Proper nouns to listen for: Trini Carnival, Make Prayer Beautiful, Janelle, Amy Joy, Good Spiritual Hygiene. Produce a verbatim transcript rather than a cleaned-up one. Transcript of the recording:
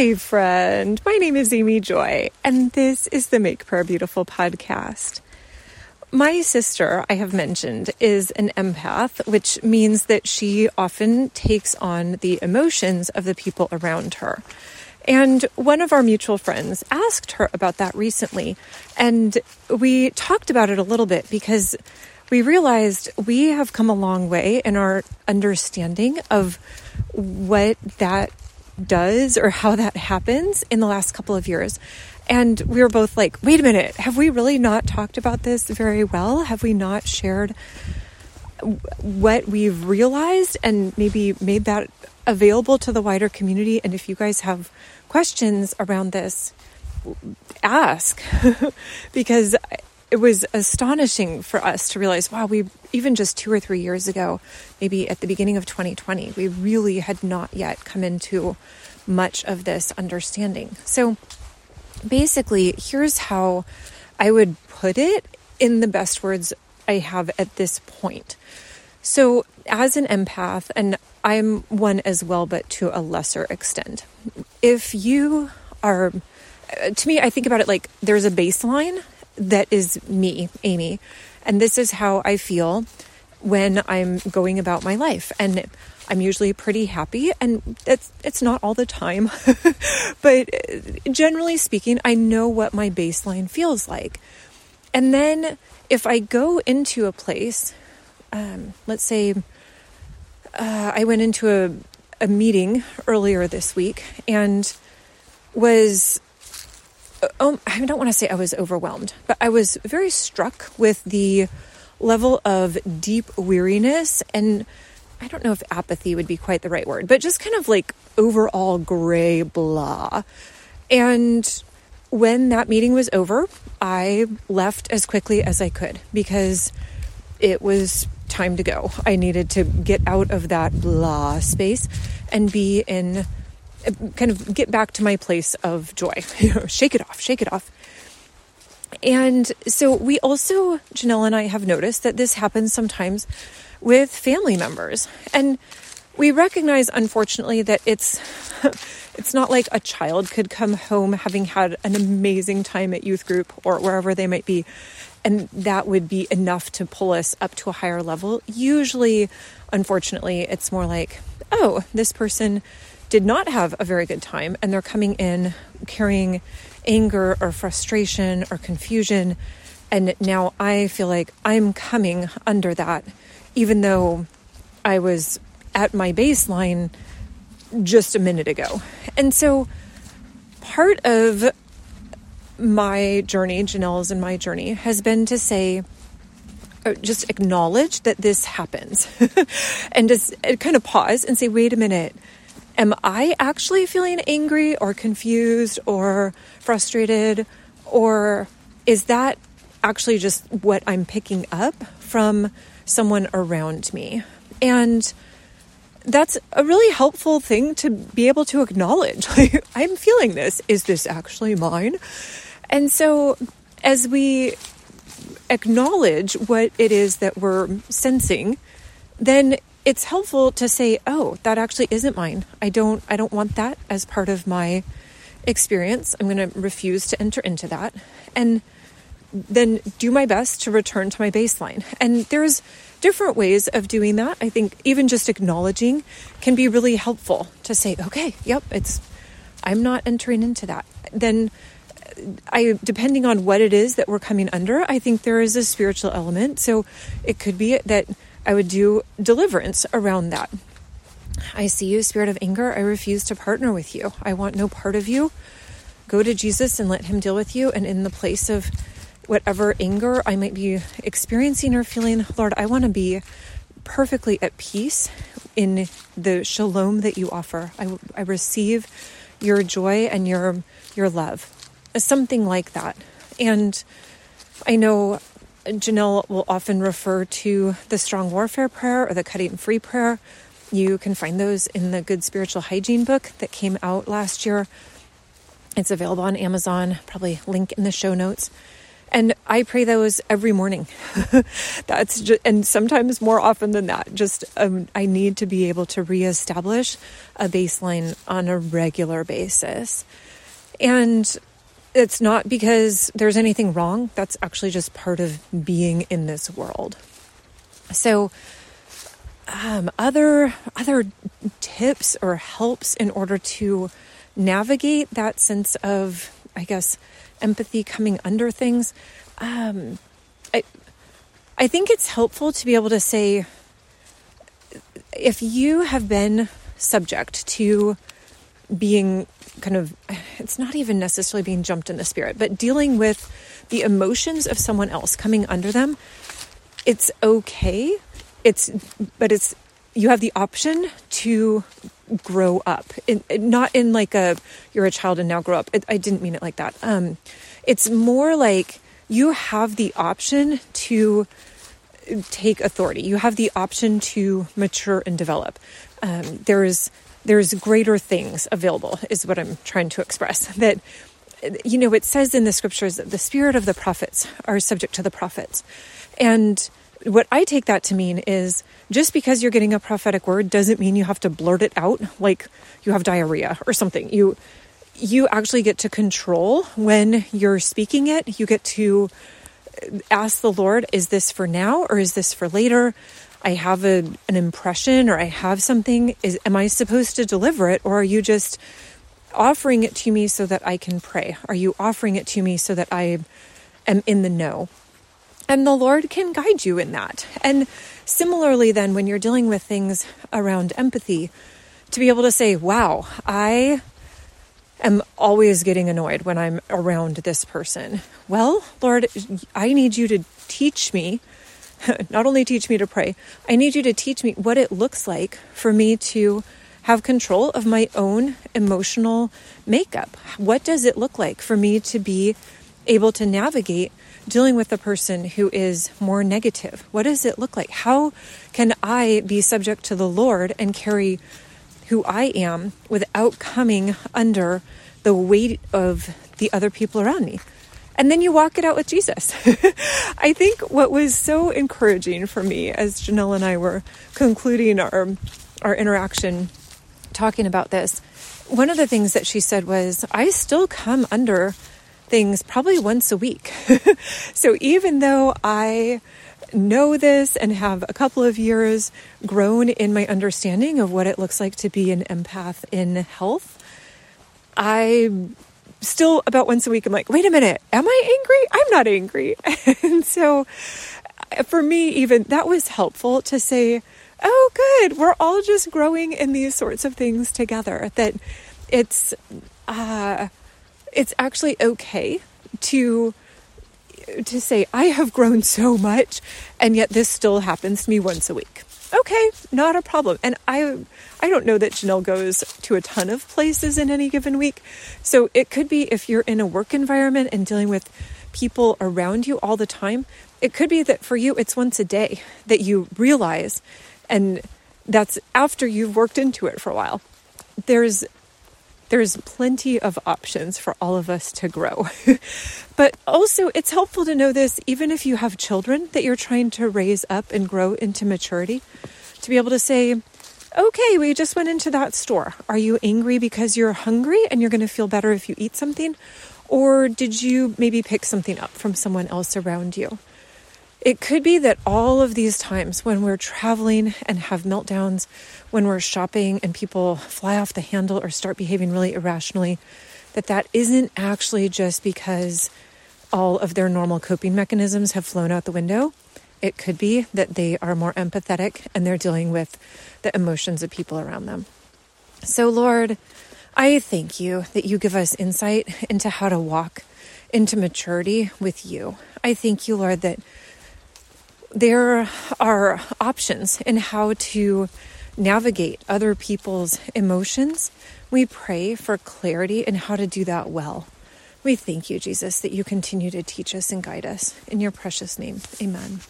Hi, friend. My name is Amy Joy, and this is the Make Prayer Beautiful podcast. My sister, I have mentioned, is an empath, which means that she often takes on the emotions of the people around her. And one of our mutual friends asked her about that recently, and we talked about it a little bit because we realized we have come a long way in our understanding of what that does or how that happens in the last couple of years. And we were both like, wait a minute, have we really not talked about this very well? Have we not shared what we've realized and maybe made that available to the wider community? And if you guys have questions around this, ask, because it was astonishing for us to realize, wow, we even just two or three years ago, maybe at the beginning of twenty twenty, we really had not yet come into much of this understanding. So basically, here's how I would put it in the best words I have at this point. So as an empath, and I'm one as well, but to a lesser extent, if you are, to me, I think about it like there's a baseline that is me, Amy. And this is how I feel when I'm going about my life. And I'm usually pretty happy. And that's, it's not all the time. But generally speaking, I know what my baseline feels like. And then if I go into a place, um, let's say uh, I went into a, a meeting earlier this week and was... Um, I don't want to say I was overwhelmed, but I was very struck with the level of deep weariness. And I don't know if apathy would be quite the right word, but just kind of like overall gray blah. And when that meeting was over, I left as quickly as I could because it was time to go. I needed to get out of that blah space and be in kind of get back to my place of joy, you know, shake it off, shake it off. And so we also, Janelle and I have noticed that this happens sometimes with family members. And we recognize, unfortunately, that it's, it's not like a child could come home having had an amazing time at youth group or wherever they might be, and that would be enough to pull us up to a higher level. Usually, unfortunately, it's more like, oh, this person did not have a very good time and they're coming in carrying anger or frustration or confusion. And now I feel like I'm coming under that, even though I was at my baseline just a minute ago. And so part of my journey, Janelle's and my journey, has been to say, just acknowledge that this happens and just kind of pause and say, wait a minute, am I actually feeling angry or confused or frustrated? Or is that actually just what I'm picking up from someone around me? And that's a really helpful thing to be able to acknowledge. Like, I'm feeling this. Is this actually mine? And so as we acknowledge what it is that we're sensing, then it's helpful to say, oh, that actually isn't mine. I don't, I don't want that as part of my experience. I'm going to refuse to enter into that and then do my best to return to my baseline. And there's different ways of doing that. I think even just acknowledging can be really helpful to say, okay, yep, it's, I'm not entering into that. Then I, depending on what it is that we're coming under, I think there is a spiritual element. So it could be that I would do deliverance around that. I see you, spirit of anger. I refuse to partner with you. I want no part of you. Go to Jesus and let him deal with you. And in the place of whatever anger I might be experiencing or feeling, Lord, I want to be perfectly at peace in the shalom that you offer. I, I receive your joy and your, your love. Something like that. And I know Janelle will often refer to the strong warfare prayer or the cutting free prayer. You can find those in the Good Spiritual Hygiene book that came out last year. It's available on Amazon, probably link in the show notes. And I pray those every morning. That's just, and sometimes more often than that, just um, I need to be able to reestablish a baseline on a regular basis. And it's not because there's anything wrong. That's actually just part of being in this world. So um, other other tips or helps in order to navigate that sense of, I guess, empathy coming under things. Um, I, I think it's helpful to be able to say, if you have been subject to being kind of, it's not even necessarily being jumped in the spirit, but dealing with the emotions of someone else coming under them, it's okay. It's, but it's, you have the option to grow up. It, it, not in like a, you're a child and now grow up. It, I didn't mean it like that. Um, it's more like you have the option to take authority. You have the option to mature and develop. Um, there's, there's greater things available is what I'm trying to express. That, you know, it says in the scriptures that the spirit of the prophets are subject to the prophets. And what I take that to mean is just because you're getting a prophetic word doesn't mean you have to blurt it out like you have diarrhea or something. You you actually get to control when you're speaking it. You get to ask the Lord, is this for now or is this for later? I have a, an impression or I have something. Is am I supposed to deliver it, or are you just offering it to me so that I can pray? Are you offering it to me so that I am in the know? And the Lord can guide you in that. And similarly then, when you're dealing with things around empathy, to be able to say, wow, I am always getting annoyed when I'm around this person. Well, Lord, I need you to teach me, not only teach me to pray, I need you to teach me what it looks like for me to have control of my own emotional makeup. What does it look like for me to be able to navigate dealing with a person who is more negative? What does it look like? How can I be subject to the Lord and carry who I am without coming under the weight of the other people around me? And then you walk it out with Jesus. I think what was so encouraging for me as Janelle and I were concluding our, our interaction talking about this, one of the things that she said was, I still come under things probably once a week. So even though I know this and have a couple of years grown in my understanding of what it looks like to be an empath in health, I still about once a week, I'm like, wait a minute, am I angry? I'm not angry. And so for me, even that was helpful to say, oh, good. We're all just growing in these sorts of things together, that it's, uh, it's actually okay to to say, I have grown so much, and yet this still happens to me once a week. Okay, not a problem. And I I don't know that Janelle goes to a ton of places in any given week. So it could be if you're in a work environment and dealing with people around you all the time, it could be that for you it's once a day that you realize, and that's after you've worked into it for a while. There's There's plenty of options for all of us to grow. But also, it's helpful to know this, even if you have children that you're trying to raise up and grow into maturity, to be able to say, okay, we just went into that store. Are you angry because you're hungry and you're going to feel better if you eat something? Or did you maybe pick something up from someone else around you? It could be that all of these times when we're traveling and have meltdowns, when we're shopping and people fly off the handle or start behaving really irrationally, that that isn't actually just because all of their normal coping mechanisms have flown out the window. It could be that they are more empathetic and they're dealing with the emotions of people around them. So Lord, I thank you that you give us insight into how to walk into maturity with you. I thank you, Lord, that there are options in how to navigate other people's emotions. We pray for clarity in how to do that well. We thank you, Jesus, that you continue to teach us and guide us. In your precious name, amen.